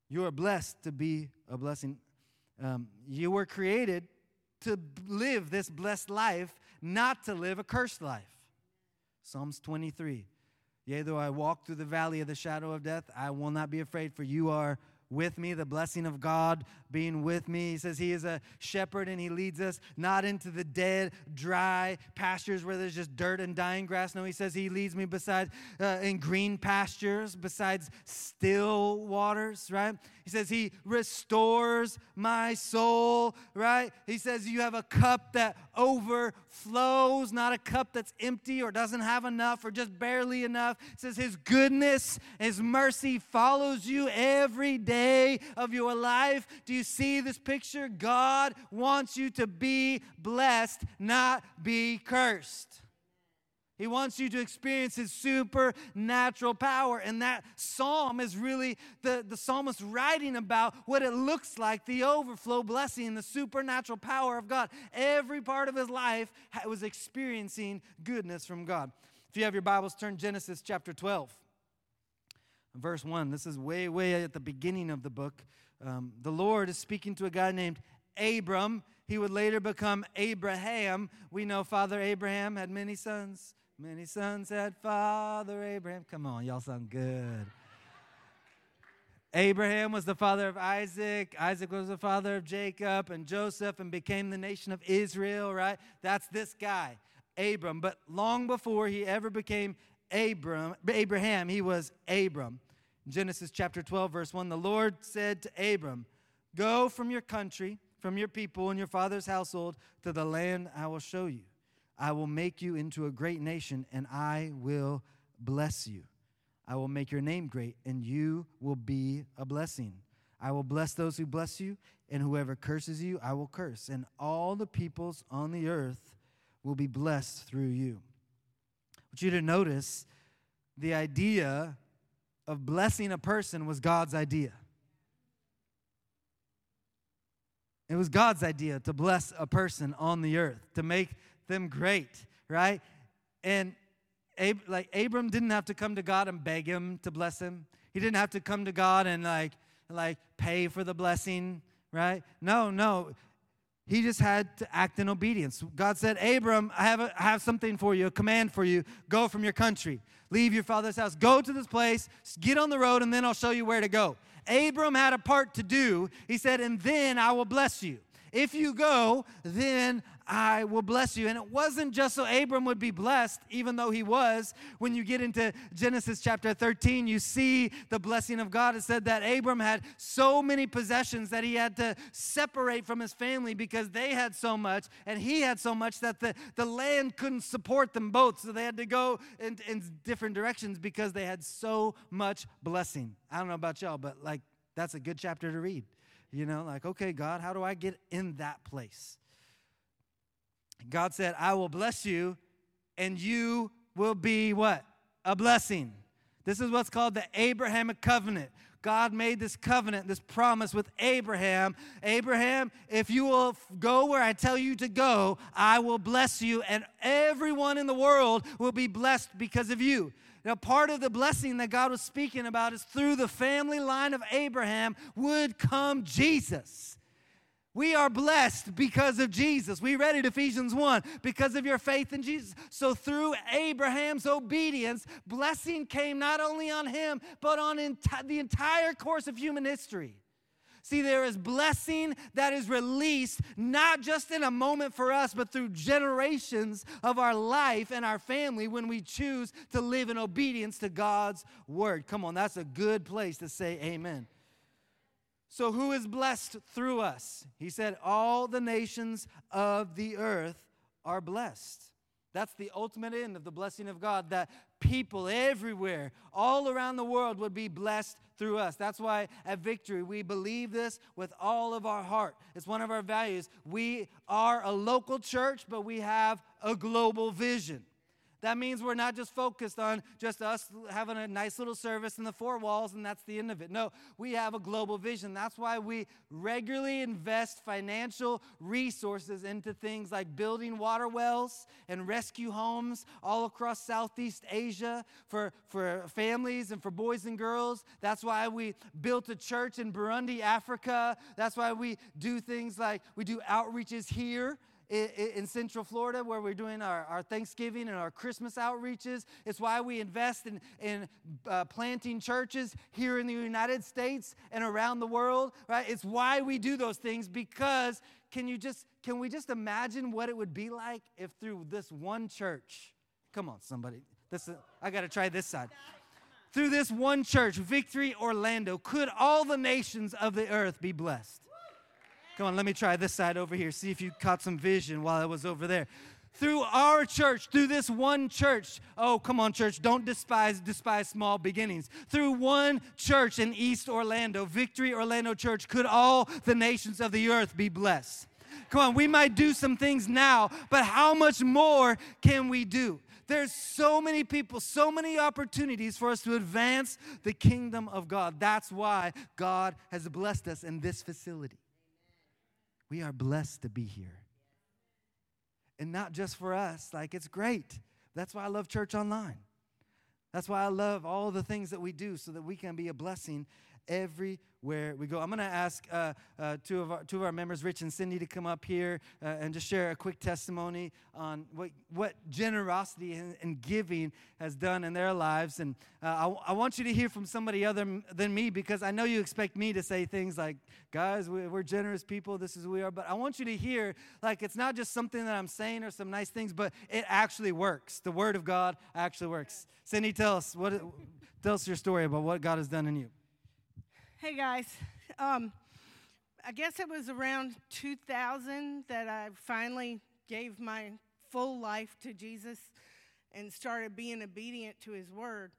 You are blessed to be a blessing. Um, you were created to live this blessed life, not to live a cursed life. Psalms twenty-three, yea, though I walk through the valley of the shadow of death, I will not be afraid, for you are with me, the blessing of God being with me. He says he is a shepherd and he leads us not into the dead, dry pastures where there's just dirt and dying grass. No, he says he leads me beside uh, in green pastures, besides still waters, right? He says he restores my soul, right? He says you have a cup that overflows, not a cup that's empty or doesn't have enough or just barely enough. He says his goodness, his mercy follows you every day of your life. Do you see this picture? God wants you to be blessed, not be cursed. He wants you to experience his supernatural power. And that psalm is really the, the psalmist writing about what it looks like, the overflow blessing, the supernatural power of God. Every part of his life was experiencing goodness from God. If you have your Bibles, turn Genesis chapter twelve. Verse one, this is way, way at the beginning of the book. Um, the Lord is speaking to a guy named Abram. He would later become Abraham. We know Father Abraham had many sons. Many sons had Father Abraham. Come on, y'all sound good. Abraham was the father of Isaac. Isaac was the father of Jacob and Joseph and became the nation of Israel, right? That's this guy, Abram. But long before he ever became Abram, Abraham, he was Abram. Genesis chapter twelve, verse one, the Lord said to Abram, go from your country, from your people and your father's household to the land I will show you. I will make you into a great nation and I will bless you. I will make your name great and you will be a blessing. I will bless those who bless you and whoever curses you, I will curse. And all the peoples on the earth will be blessed through you. I want you to notice the idea of blessing a person was God's idea. It was God's idea to bless a person on the earth, to make them great, right? And Ab- like Abram didn't have to come to God and beg him to bless him. He didn't have to come to God and like, like pay for the blessing, right? No, no. He just had to act in obedience. God said, Abram, I have a, I have something for you, a command for you. Go from your country. Leave your father's house. Go to this place. Get on the road, and then I'll show you where to go. Abram had a part to do. He said, and then I will bless you. If you go, then I will bless you. And it wasn't just so Abram would be blessed, even though he was. When you get into Genesis chapter thirteen, you see the blessing of God. It said that Abram had so many possessions that he had to separate from his family because they had so much and he had so much that the, the land couldn't support them both. So they had to go in, in different directions because they had so much blessing. I don't know about y'all, but like that's a good chapter to read. You know, like, okay, God, how do I get in that place? God said, I will bless you, and you will be what? A blessing. This is what's called the Abrahamic covenant. God made this covenant, this promise with Abraham. Abraham, if you will go where I tell you to go, I will bless you, and everyone in the world will be blessed because of you. Now, part of the blessing that God was speaking about is through the family line of Abraham would come Jesus. We are blessed because of Jesus. We read it, Ephesians one, because of your faith in Jesus. So through Abraham's obedience, blessing came not only on him, but on enti- the entire course of human history. See, there is blessing that is released, not just in a moment for us, but through generations of our life and our family when we choose to live in obedience to God's word. Come on, that's a good place to say amen. So who is blessed through us? He said, all the nations of the earth are blessed. That's the ultimate end of the blessing of God, that people everywhere, all around the world would be blessed through us. That's why at Victory, we believe this with all of our heart. It's one of our values. We are a local church, but we have a global vision. That means we're not just focused on just us having a nice little service in the four walls and that's the end of it. No, we have a global vision. That's why we regularly invest financial resources into things like building water wells and rescue homes all across Southeast Asia for, for families and for boys and girls. That's why we built a church in Burundi, Africa. That's why we do things like we do outreaches here in Central Florida, where we're doing our, our Thanksgiving and our Christmas outreaches. It's why we invest in, in uh, planting churches here in the United States and around the world, right? It's why we do those things, because can you just, can we just imagine what it would be like if through this one church, come on, somebody, this is, I got to try this side. Through this one church, Victory Orlando, could all the nations of the earth be blessed? Come on, let me try this side over here. See if you caught some vision while I was over there. Through our church, through this one church. Oh, come on, church. Don't despise, despise small beginnings. Through one church in East Orlando, Victory Orlando Church, could all the nations of the earth be blessed? Come on, we might do some things now, but how much more can we do? There's so many people, so many opportunities for us to advance the kingdom of God. That's why God has blessed us in this facility. We are blessed to be here. And not just for us. Like, it's great. That's why I love church online. That's why I love all the things that we do, so that we can be a blessing everywhere we go. I'm going to ask uh, uh, two of our two of our members, Rich and Cindy, to come up here uh, and just share a quick testimony on what, what generosity and, and giving has done in their lives. And uh, I, I want you to hear from somebody other than me, because I know you expect me to say things like, guys, we, we're generous people, this is who we are. But I want you to hear, like, it's not just something that I'm saying or some nice things, but it actually works. The Word of God actually works. Cindy, tell us, what, tell us your story about what God has done in you. Hey, guys. Um, I guess it was around two thousand that I finally gave my full life to Jesus and started being obedient to his word.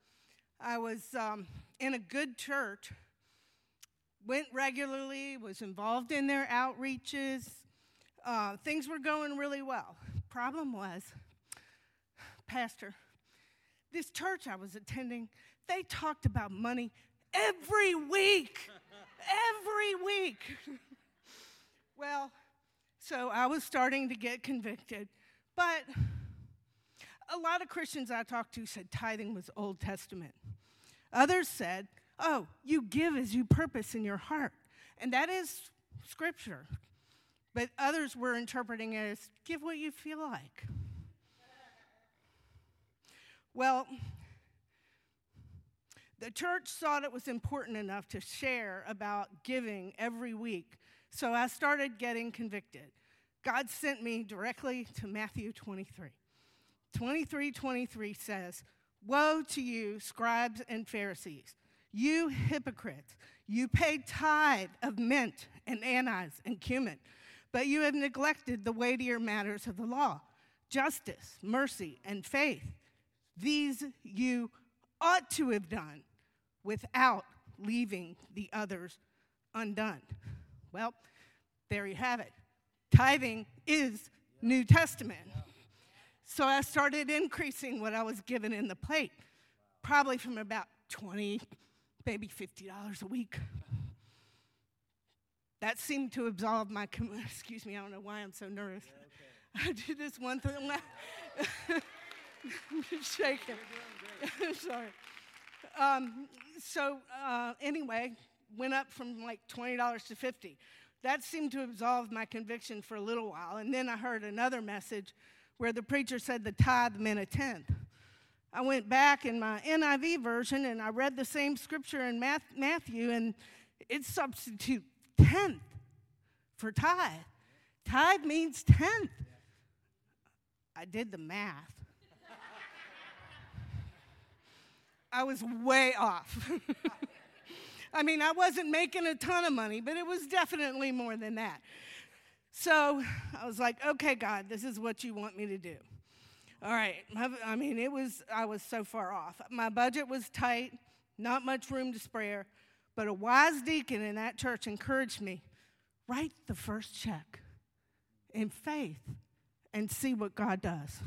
I was um, in a good church, went regularly, was involved in their outreaches. Uh, things were going really well. Problem was, Pastor, this church I was attending, they talked about money Every week, every week. Well, so I was starting to get convicted. But a lot of Christians I talked to said tithing was Old Testament. Others said, oh, you give as you purpose in your heart. And that is Scripture. But others were interpreting it as give what you feel like. Well, the church thought it was important enough to share about giving every week, so I started getting convicted. God sent me directly to Matthew twenty-three. twenty-three twenty-three says, woe to you, scribes and Pharisees, you hypocrites! You pay tithe of mint and anise and cumin, but you have neglected the weightier matters of the law, justice, mercy, and faith. These you ought to have done without leaving the others undone. Well, there you have it. Tithing is yeah. New Testament. Yeah. So I started increasing what I was given in the plate, probably from about twenty dollars, maybe fifty dollars a week. That seemed to absolve my, com- excuse me, I don't know why I'm so nervous. Yeah, okay. I do this one thing. shaking. Sorry. Um, so uh, anyway, went up from like twenty dollars to fifty dollars. That seemed to absolve my conviction for a little while. And then I heard another message where the preacher said the tithe meant a tenth. I went back in my N I V version, and I read the same scripture in Matthew, and it substitutes tenth for tithe. Tithe means tenth. I did the math. I was way off. I mean, I wasn't making a ton of money, but it was definitely more than that. So I was like, okay, God, this is what you want me to do. All right. I mean, it was, I was so far off. My budget was tight, not much room to spare, but a wise deacon in that church encouraged me, write the first check in faith and see what God does.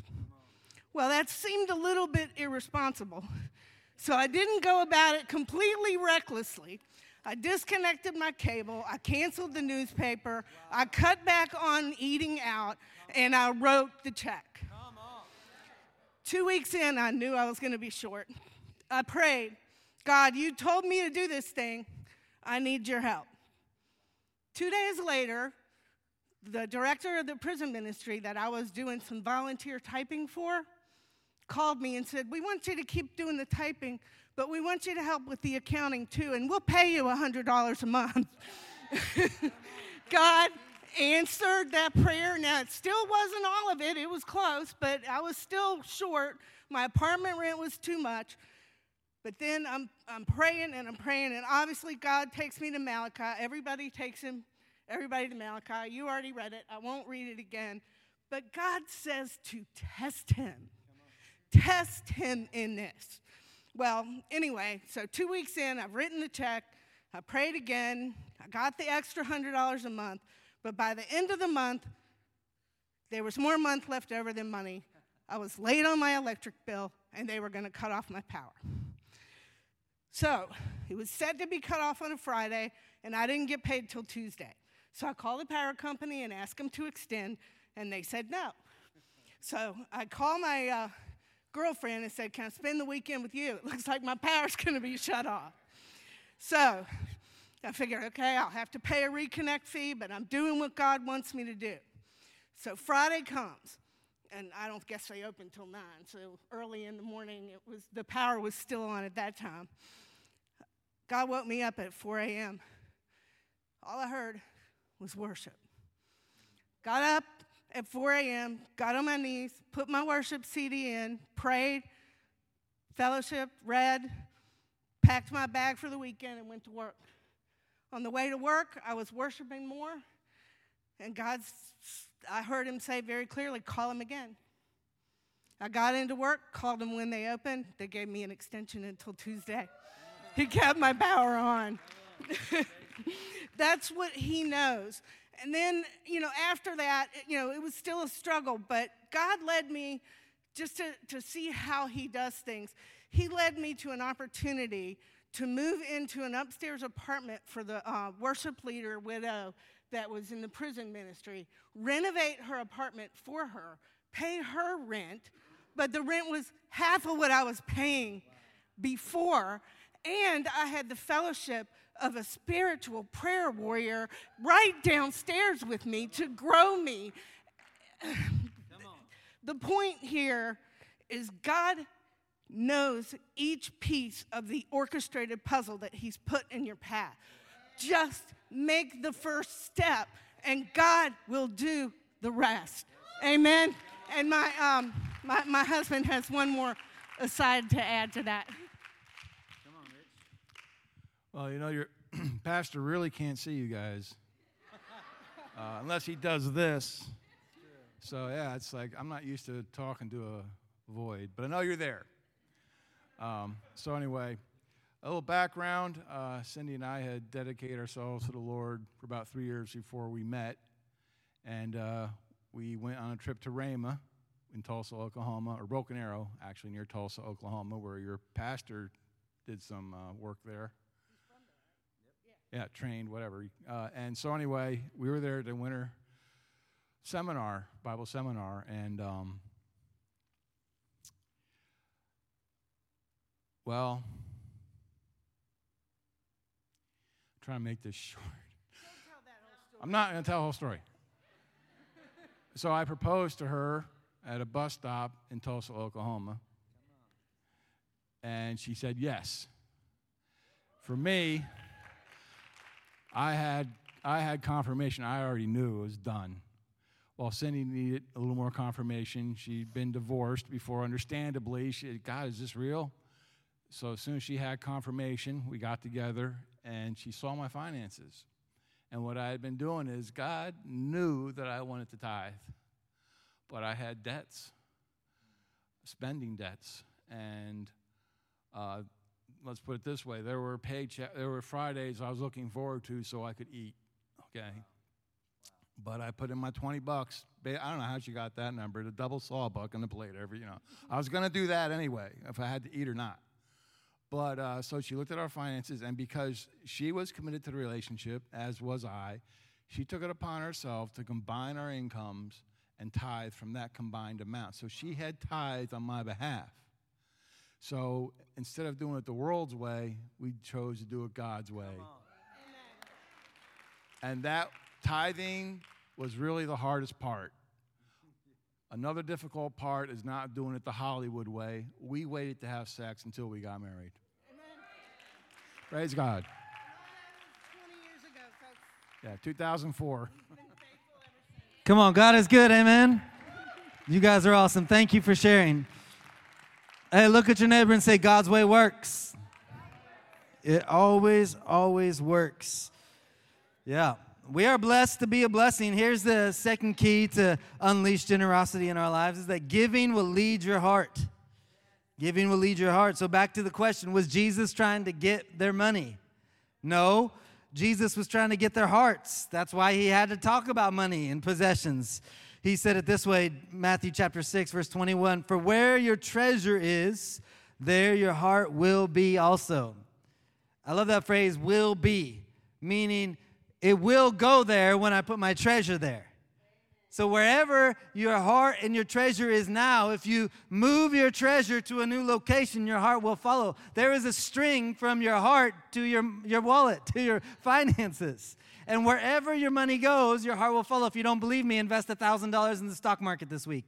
Well, that seemed a little bit irresponsible. So I didn't go about it completely recklessly. I disconnected my cable. I canceled the newspaper. Wow. I cut back on eating out, and I wrote the check. Come on. Two weeks in, I knew I was going to be short. I prayed, God, you told me to do this thing. I need your help. Two days later, the director of the prison ministry that I was doing some volunteer typing for called me and said, we want you to keep doing the typing, but we want you to help with the accounting too, and we'll pay you one hundred dollars a month. God answered that prayer. Now, it still wasn't all of it. It was close, but I was still short. My apartment rent was too much. But then I'm I'm praying and I'm praying, and obviously God takes me to Malachi. Everybody takes him, everybody to Malachi. You already read it. I won't read it again. But God says to test him. Test him in this. Well, anyway, so two weeks in, I've written the check. I prayed again. I got the extra one hundred dollars a month. But by the end of the month, there was more month left over than money. I was late on my electric bill, and they were going to cut off my power. So it was said to be cut off on a Friday, and I didn't get paid till Tuesday. So I called the power company and asked them to extend, and they said no. So I called my uh, girlfriend and said, can I spend the weekend with you? It looks like my power's going to be shut off. So I figured, okay, I'll have to pay a reconnect fee, but I'm doing what God wants me to do. So Friday comes, and I don't guess they open till nine, so early in the morning, it was the power was still on at that time. God woke me up at four a.m. All I heard was worship. Got up at four a.m., got on my knees, put my worship C D in, prayed, fellowship, read, packed my bag for the weekend, and went to work. On the way to work, I was worshiping more, and God's, I heard him say very clearly, call him again. I got into work, called him when they opened. They gave me an extension until Tuesday. He kept my power on. That's what he knows. And then, you know, after that, you know, it was still a struggle, but God led me just to, to see how he does things. He led me to an opportunity to move into an upstairs apartment for the uh, worship leader widow that was in the prison ministry, renovate her apartment for her, pay her rent, but the rent was half of what I was paying before, and I had the fellowship of a spiritual prayer warrior right downstairs with me to grow me. The point here is God knows each piece of the orchestrated puzzle that he's put in your path. Just make the first step, and God will do the rest. Amen? And my um my, my husband has one more aside to add to that. Well, you know, your pastor really can't see you guys uh, unless he does this. So, yeah, it's like I'm not used to talking to a void, but I know you're there. Um, so, anyway, a little background. Uh, Cindy and I had dedicated ourselves to the Lord for about three years before we met, and uh, we went on a trip to Rhema in Tulsa, Oklahoma, or Broken Arrow, actually, near Tulsa, Oklahoma, where your pastor did some uh, work there. Yeah, trained, whatever. Uh, and so anyway, we were there at the winter seminar, Bible seminar, and um, Well, I'm trying to make this short. Don't tell that whole story. I'm not going to tell the whole story. So I proposed to her at a bus stop in Tulsa, Oklahoma, and she said yes. For me, I had I had confirmation. I already knew it was done. Well, Cindy needed a little more confirmation. She'd been divorced before, understandably. She said, God, is this real? So as soon as she had confirmation, we got together, and she saw my finances. And what I had been doing is, God knew that I wanted to tithe, but I had debts, spending debts. And uh, let's put it this way. There were paycheck, there were Fridays I was looking forward to so I could eat, okay? Wow. But I put in my twenty bucks. I don't know how she got that number, the double sawbuck on the plate every, you know. I was going to do that anyway, if I had to eat or not. But uh, so she looked at our finances, and because she was committed to the relationship, as was I, she took it upon herself to combine our incomes and tithe from that combined amount. So she had tithed on my behalf. So instead of doing it the world's way, we chose to do it God's way. And that tithing was really the hardest part. Another difficult part is not doing it the Hollywood way. We waited to have sex until we got married. Amen. Praise God. Well, that was twenty years ago, folks. Yeah, two thousand four. He's been faithful ever since. Come on, God is good, amen? You guys are awesome. Thank you for sharing. Hey, look at your neighbor and say, God's way works. It always, always works. Yeah. We are blessed to be a blessing. Here's the second key to unleash generosity in our lives is that giving will lead your heart. Giving will lead your heart. So back to the question, was Jesus trying to get their money? No, Jesus was trying to get their hearts. That's why he had to talk about money and possessions. He said it this way, Matthew chapter six, verse twenty-one, for where your treasure is, there your heart will be also. I love that phrase, will be, meaning it will go there when I put my treasure there. So wherever your heart and your treasure is now, if you move your treasure to a new location, your heart will follow. There is a string from your heart to your, your wallet, to your finances. And wherever your money goes, your heart will follow. If you don't believe me, invest one thousand dollars in the stock market this week.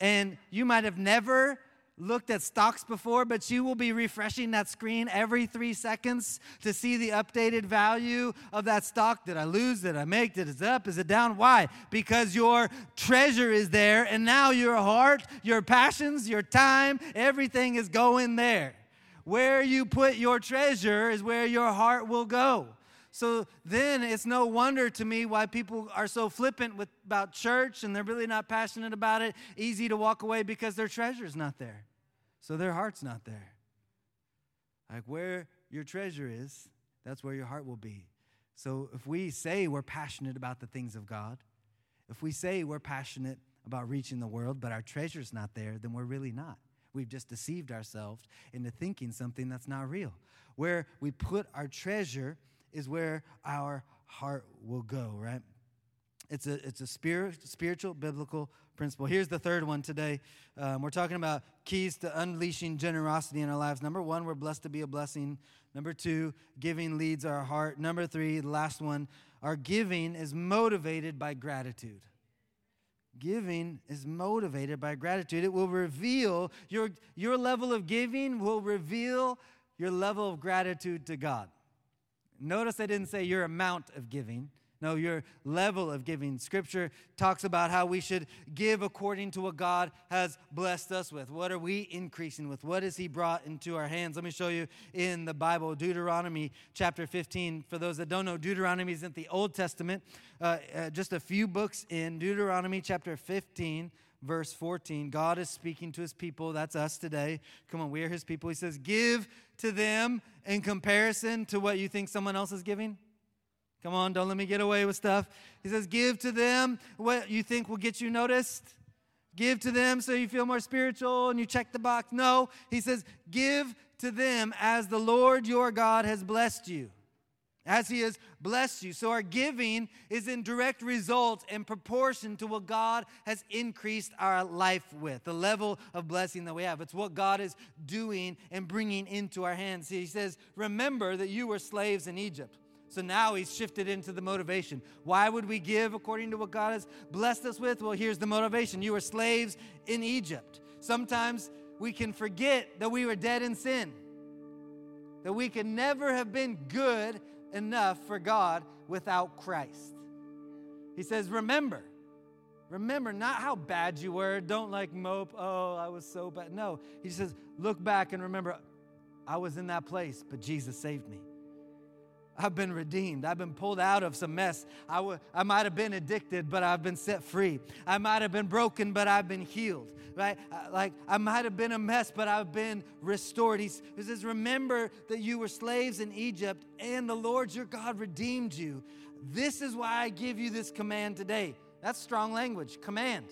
And you might have never looked at stocks before, but you will be refreshing that screen every three seconds to see the updated value of that stock. Did I lose? Did I make? Did it up? Is it down? Why? Because your treasure is there, and now your heart, your passions, your time, everything is going there. Where you put your treasure is where your heart will go. So then it's no wonder to me why people are so flippant with, about church and they're really not passionate about it, easy to walk away because their treasure's not there. So their heart's not there. Like where your treasure is, that's where your heart will be. So if we say we're passionate about the things of God, if we say we're passionate about reaching the world, but our treasure's not there, then we're really not. We've just deceived ourselves into thinking something that's not real. Where we put our treasure is where our heart will go, right? It's a it's a spirit, spiritual, biblical principle. Here's the third one today. Um, we're talking about keys to unleashing generosity in our lives. Number one, we're blessed to be a blessing. Number two, giving leads our heart. Number three, the last one, our giving is motivated by gratitude. Giving is motivated by gratitude. It will reveal, your your level of giving will reveal your level of gratitude to God. Notice I didn't say your amount of giving. No, your level of giving. Scripture talks about how we should give according to what God has blessed us with. What are we increasing with? What has he brought into our hands? Let me show you in the Bible, Deuteronomy chapter fifteen. For those that don't know, Deuteronomy is in the Old Testament. Uh, uh, just a few books in Deuteronomy chapter fifteen, verse fourteen. God is speaking to his people. That's us today. Come on, we are his people. He says, give to them in comparison to what you think someone else is giving? Come on, don't let me get away with stuff. He says, give to them what you think will get you noticed. Give to them so you feel more spiritual and you check the box. No, he says, give to them as the Lord your God has blessed you. as he has blessed you. So our giving is in direct result and proportion to what God has increased our life with, the level of blessing that we have. It's what God is doing and bringing into our hands. He says, remember that you were slaves in Egypt. So now he's shifted into the motivation. Why would we give according to what God has blessed us with? Well, here's the motivation. You were slaves in Egypt. Sometimes we can forget that we were dead in sin, that we could never have been good enough for God without Christ. He says, remember, remember not how bad you were. Don't like mope, oh, I was so bad. No, he says, look back and remember, I was in that place, but Jesus saved me. I've been redeemed. I've been pulled out of some mess. I, w- I might have been addicted, but I've been set free. I might have been broken, but I've been healed, right? Like, I might have been a mess, but I've been restored. He's, he says, remember that you were slaves in Egypt, and the Lord your God redeemed you. This is why I give you this command today. That's strong language, command.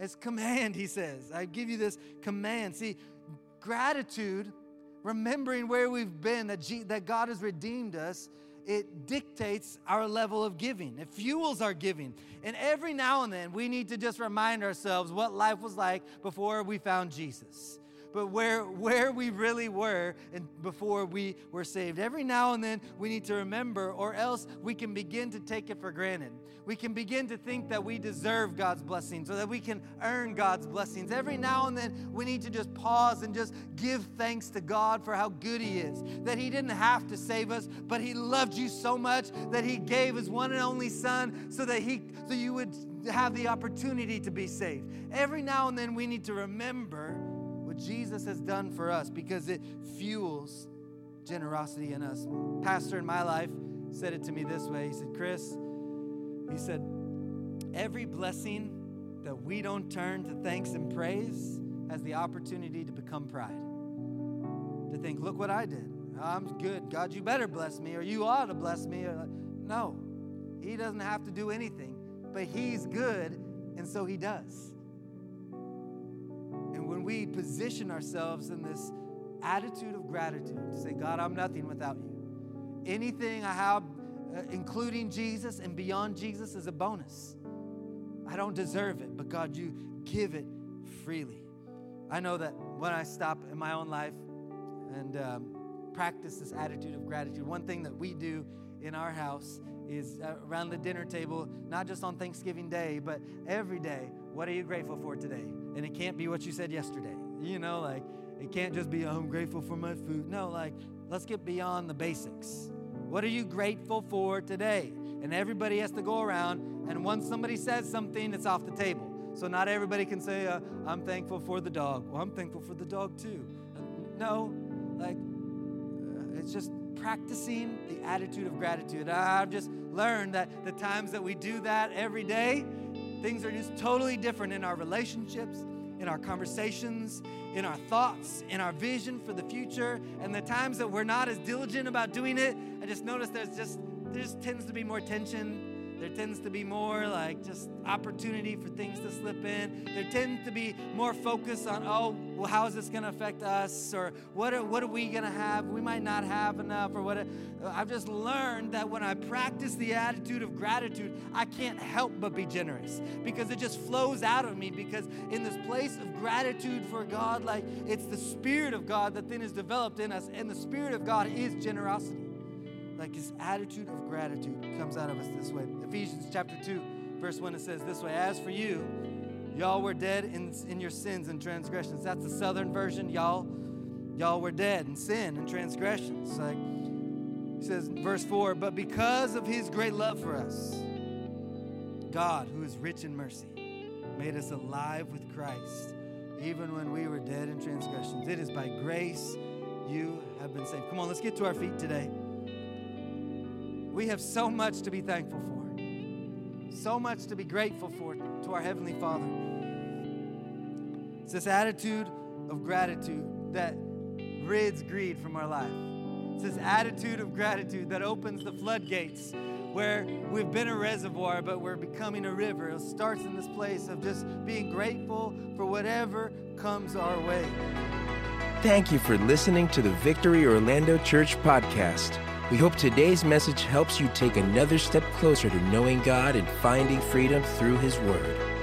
It's command, he says. I give you this command. See, gratitude, remembering where we've been, that, G- that God has redeemed us, it dictates our level of giving. It fuels our giving. And every now and then, we need to just remind ourselves what life was like before we found Jesus, but where where we really were and before we were saved. Every now and then, we need to remember, or else we can begin to take it for granted. We can begin to think that we deserve God's blessings, or that we can earn God's blessings. Every now and then, we need to just pause and just give thanks to God for how good he is, that he didn't have to save us, but he loved you so much that he gave his one and only son so that he so you would have the opportunity to be saved. Every now and then, we need to remember what Jesus has done for us, because it fuels generosity in us. A pastor in my life said it to me this way. He said, Chris, He said, every blessing that we don't turn to thanks and praise has the opportunity to become pride. To think, look what I did. I'm good. God, you better bless me, or you ought to bless me. No, he doesn't have to do anything, but he's good, and so he does. And when we position ourselves in this attitude of gratitude, to say, God, I'm nothing without you. Anything I have, Uh, including Jesus and beyond Jesus, is a bonus. I don't deserve it, but God, you give it freely. I know that when I stop in my own life and um, practice this attitude of gratitude, one thing that we do in our house is uh, around the dinner table, not just on Thanksgiving Day, but every day, what are you grateful for today? And it can't be what you said yesterday. You know, like, it can't just be, oh, I'm grateful for my food. No, like, let's get beyond the basics. What are you grateful for today? And everybody has to go around, and once somebody says something, it's off the table. So not everybody can say, uh, I'm thankful for the dog. Well, I'm thankful for the dog too. Uh, no, like, uh, it's just practicing the attitude of gratitude. I've just learned that the times that we do that every day, things are just totally different in our relationships, in our conversations, in our thoughts, in our vision for the future. And the times that we're not as diligent about doing it, I just noticed there's just, there just tends to be more tension. There tends to be more like just opportunity for things to slip in. There tends to be more focus on, oh, well, how is this gonna affect us? Or what are, what are we gonna have? We might not have enough, or what. I've just learned that when I practice the attitude of gratitude, I can't help but be generous, because it just flows out of me, because in this place of gratitude for God, like, it's the Spirit of God that then is developed in us, and the Spirit of God is generosity. Like, his attitude of gratitude comes out of us this way. Ephesians chapter two, verse one, it says this way, as for you, y'all were dead in, in your sins and transgressions. That's the Southern version, y'all. Y'all were dead in sin and transgressions. Like, he says in verse four, but because of his great love for us, God, who is rich in mercy, made us alive with Christ, even when we were dead in transgressions. It is by grace you have been saved. Come on, let's get to our feet today. We have so much to be thankful for, so much to be grateful for to our Heavenly Father. It's this attitude of gratitude that rids greed from our life. It's this attitude of gratitude that opens the floodgates where we've been a reservoir, but we're becoming a river. It starts in this place of just being grateful for whatever comes our way. Thank you for listening to the Victory Orlando Church podcast. We hope today's message helps you take another step closer to knowing God and finding freedom through His Word.